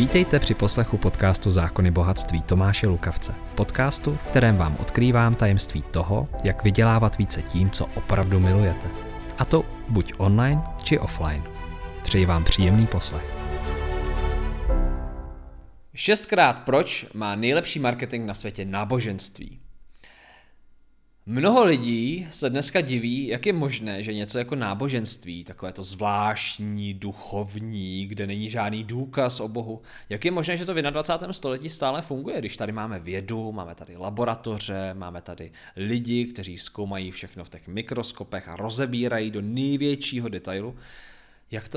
Vítejte při poslechu podcastu Zákony bohatství Tomáše Lukavce. Podcastu, v kterém vám odkrývám tajemství toho, jak vydělávat více tím, co opravdu milujete. A to buď online, či offline. Přeji vám příjemný poslech. 6x proč má nejlepší marketing na světě náboženství. Mnoho lidí se dneska diví, jak je možné, že něco jako náboženství, takové to zvláštní, duchovní, kde není žádný důkaz o Bohu, jak je možné, že to v 21. století stále funguje, když tady máme vědu, máme tady laboratoře, máme tady lidi, kteří zkoumají všechno v těch mikroskopech a rozebírají do největšího detailu. Jak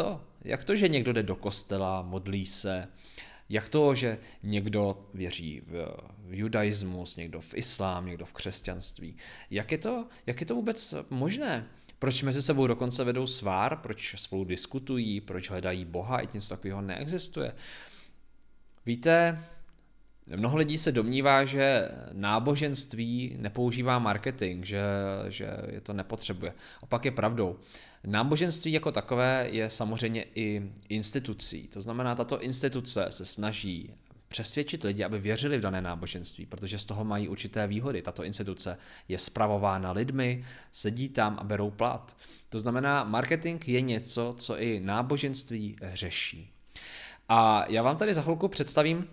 to, že někdo jde do kostela, modlí se? Jak to, že někdo věří v judaismus, někdo v islám, někdo v křesťanství? Jak je to vůbec možné? Proč mezi sebou dokonce vedou svár? Proč spolu diskutují? Proč hledají Boha? I nic takového neexistuje. Víte, mnoho lidí se domnívá, že náboženství nepoužívá marketing, že je to nepotřebuje. Opak je pravdou. Náboženství jako takové je samozřejmě i institucí. To znamená, tato instituce se snaží přesvědčit lidi, aby věřili v dané náboženství, protože z toho mají určité výhody. Tato instituce je spravována lidmi, sedí tam a berou plat. To znamená, marketing je něco, co i náboženství řeší. A já vám tady za chvilku představím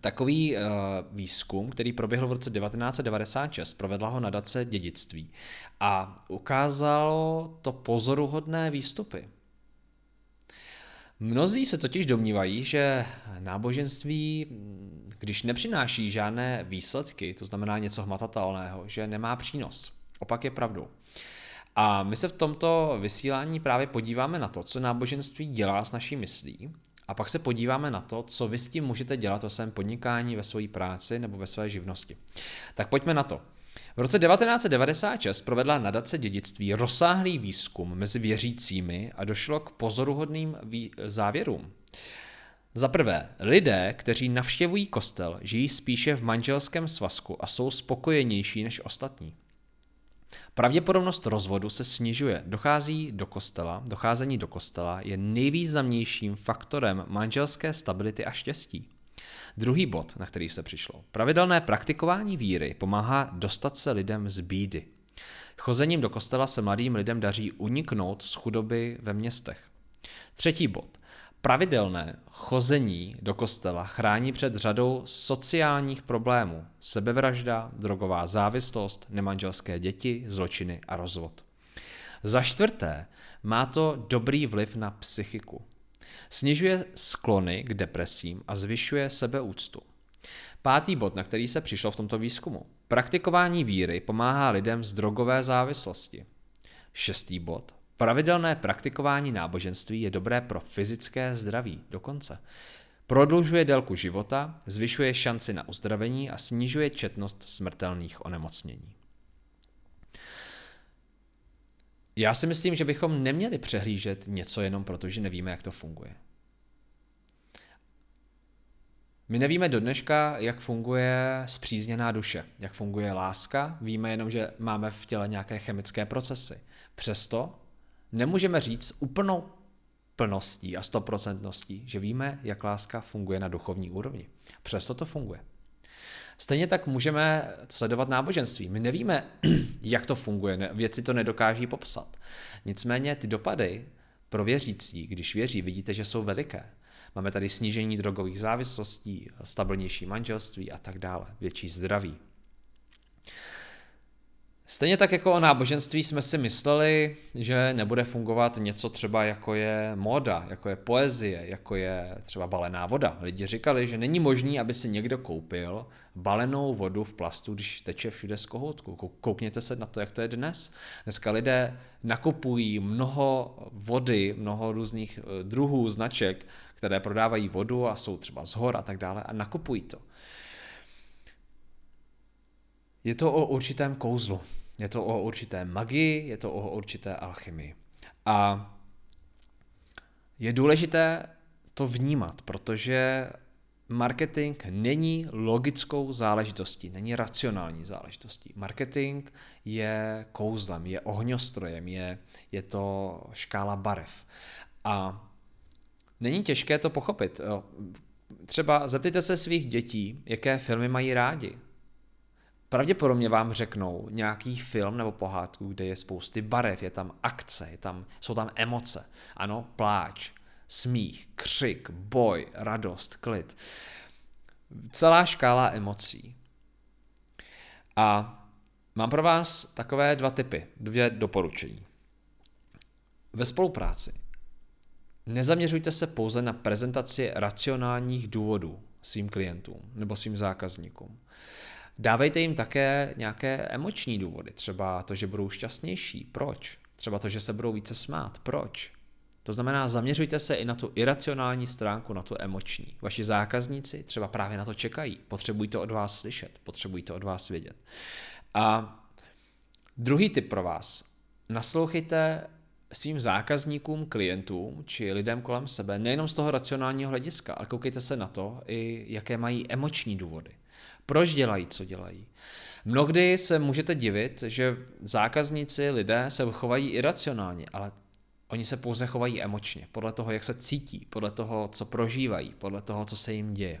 takový výzkum, který proběhl v roce 1996, provedla ho Nadace dědictví a ukázalo to pozoruhodné výstupy. Mnozí se totiž domnívají, že náboženství, když nepřináší žádné výsledky, to znamená něco hmatatelného, že nemá přínos. Opak je pravdou. A my se v tomto vysílání právě podíváme na to, co náboženství dělá s naší myslí, a pak se podíváme na to, co vy s tím můžete dělat ve svém podnikání, ve své práci nebo ve své živnosti. Tak pojďme na to. V roce 1996 provedla Nadace dědictví rozsáhlý výzkum mezi věřícími a došlo k pozoruhodným závěrům. Za prvé, lidé, kteří navštěvují kostel, žijí spíše v manželském svazku a jsou spokojenější než ostatní. Pravděpodobnost rozvodu se snižuje. Docházení do kostela je nejvýznamnějším faktorem manželské stability a štěstí. Druhý bod, na který se přišlo. Pravidelné praktikování víry pomáhá dostat se lidem z bídy. Chozením do kostela se mladým lidem daří uniknout z chudoby ve městech. Třetí bod. Pravidelné chození do kostela chrání před řadou sociálních problémů. Sebevražda, drogová závislost, nemanželské děti, zločiny a rozvod. Za čtvrté, má to dobrý vliv na psychiku. Snižuje sklony k depresím a zvyšuje sebeúctu. Pátý bod, na který se přišlo v tomto výzkumu. Praktikování víry pomáhá lidem z drogové závislosti. Šestý bod. Pravidelné praktikování náboženství je dobré pro fyzické zdraví dokonce. Prodlužuje délku života, zvyšuje šanci na uzdravení a snižuje četnost smrtelných onemocnění. Já si myslím, že bychom neměli přehlížet něco jenom proto, že nevíme, jak to funguje. My nevíme do dneška, jak funguje spřízněná duše, jak funguje láska, víme jenom, že máme v těle nějaké chemické procesy. Přesto nemůžeme říct s úplnou plností a 100%, že víme, jak láska funguje na duchovní úrovni. Přesto to funguje. Stejně tak můžeme sledovat náboženství. My nevíme, jak to funguje, věci to nedokáží popsat. Nicméně ty dopady pro věřící, když věří, vidíte, že jsou veliké. Máme tady snížení drogových závislostí, stabilnější manželství a tak dále, větší zdraví. Stejně tak jako o náboženství jsme si mysleli, že nebude fungovat něco třeba jako je móda, jako je poezie, jako je třeba balená voda. Lidi říkali, že není možný, aby si někdo koupil balenou vodu v plastu, když teče všude z kohoutku. Koukněte se na to, jak to je dnes. Dneska lidé nakupují mnoho vody, mnoho různých druhů značek, které prodávají vodu a jsou třeba z hor a tak dále a nakupují to. Je to o určitém kouzlu, je to o určité magii, je to o určité alchymii. A je důležité to vnímat, protože marketing není logickou záležitostí, není racionální záležitostí. Marketing je kouzlem, je ohňostrojem, je to škála barev. A není těžké to pochopit. Třeba zeptejte se svých dětí, jaké filmy mají rádi. Pravděpodobně vám řeknou nějaký film nebo pohádku, kde je spousty barev, je tam akce, jsou tam emoce. Ano, pláč, smích, křik, boj, radost, klid. Celá škála emocí. A mám pro vás takové dva tipy, dvě doporučení. Ve spolupráci nezaměřujte se pouze na prezentaci racionálních důvodů svým klientům nebo svým zákazníkům. Dávejte jim také nějaké emoční důvody, třeba to, že budou šťastnější, proč? Třeba to, že se budou více smát, proč? To znamená, zaměřujte se i na tu iracionální stránku, na tu emoční. Vaši zákazníci třeba právě na to čekají, potřebují to od vás slyšet, potřebují to od vás vědět. A druhý tip pro vás, naslouchejte svým zákazníkům, klientům či lidem kolem sebe, nejenom z toho racionálního hlediska, ale koukejte se na to, i jaké mají emoční důvody. Proč dělají, co dělají? Mnohdy se můžete divit, že zákazníci, lidé se chovají iracionálně, ale oni se pouze chovají emočně, podle toho, jak se cítí, podle toho, co prožívají, podle toho, co se jim děje.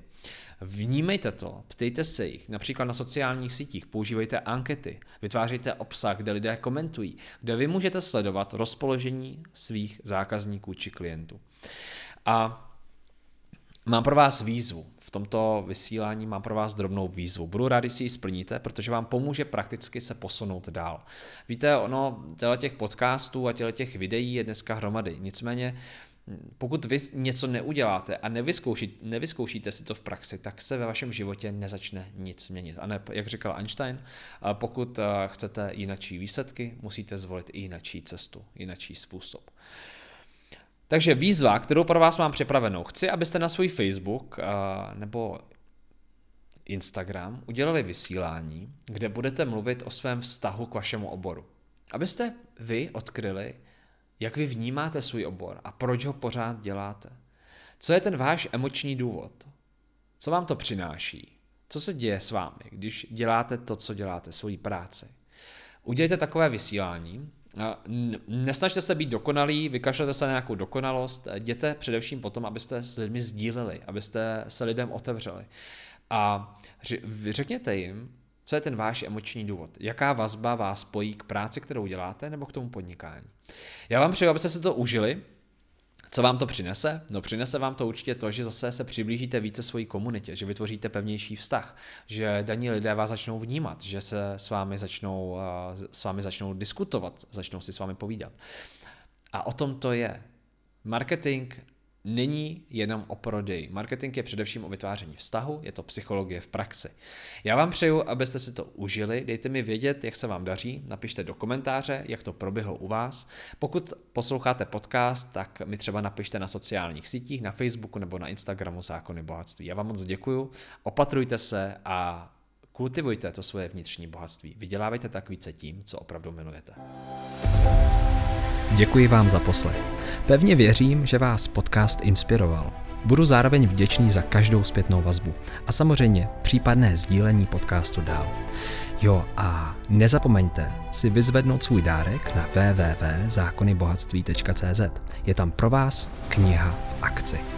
Vnímejte to, ptejte se jich, například na sociálních sítích, používejte ankety, vytvářejte obsah, kde lidé komentují, kde vy můžete sledovat rozpoložení svých zákazníků či klientů. A mám pro vás výzvu. V tomto vysílání mám pro vás drobnou výzvu. Budu rád, když si ji splníte, protože vám pomůže prakticky se posunout dál. Víte, ono těch podcastů a těch videí je dneska hromady. Nicméně, pokud vy něco neuděláte a nevyzkoušíte si to v praxi, tak se ve vašem životě nezačne nic měnit. A ne, jak říkal Einstein, pokud chcete jinačí výsledky, musíte zvolit i jinačí cestu, jinačí způsob. Takže výzva, kterou pro vás mám připravenou. Chci, abyste na svůj Facebook nebo Instagram udělali vysílání, kde budete mluvit o svém vztahu k vašemu oboru. Abyste vy odkryli, jak vy vnímáte svůj obor a proč ho pořád děláte. Co je ten váš emoční důvod? Co vám to přináší? Co se děje s vámi, když děláte to, co děláte, svoji práci? Udělejte takové vysílání. Nesnažte se být dokonalí, vykašlete se na nějakou dokonalost, jděte především potom, abyste s lidmi sdíleli, abyste se lidem otevřeli. A řekněte jim, co je ten váš emoční důvod, jaká vazba vás pojí k práci, kterou děláte, nebo k tomu podnikání. Já vám přeju, abyste si to užili. Co vám to přinese? No přinese vám to určitě to, že zase se přiblížíte více svojí komunitě, že vytvoříte pevnější vztah, že daní lidé vás začnou vnímat, že se s vámi začnou diskutovat, začnou si s vámi povídat. A o tom to je. Marketing není jenom o prodeji. Marketing je především o vytváření vztahu, je to psychologie v praxi. Já vám přeju, abyste si to užili, dejte mi vědět, jak se vám daří, napište do komentáře, jak to proběhlo u vás. Pokud posloucháte podcast, tak mi třeba napište na sociálních sítích, na Facebooku nebo na Instagramu Zákony bohatství. Já vám moc děkuju, opatrujte se a kultivujte to svoje vnitřní bohatství. Vydělávejte tak více tím, co opravdu milujete. Děkuji vám za poslech. Pevně věřím, že vás podcast inspiroval. Budu zároveň vděčný za každou zpětnou vazbu a samozřejmě případné sdílení podcastu dál. Jo a nezapomeňte si vyzvednout svůj dárek na www.zákonybohatství.cz. Je tam pro vás kniha v akci.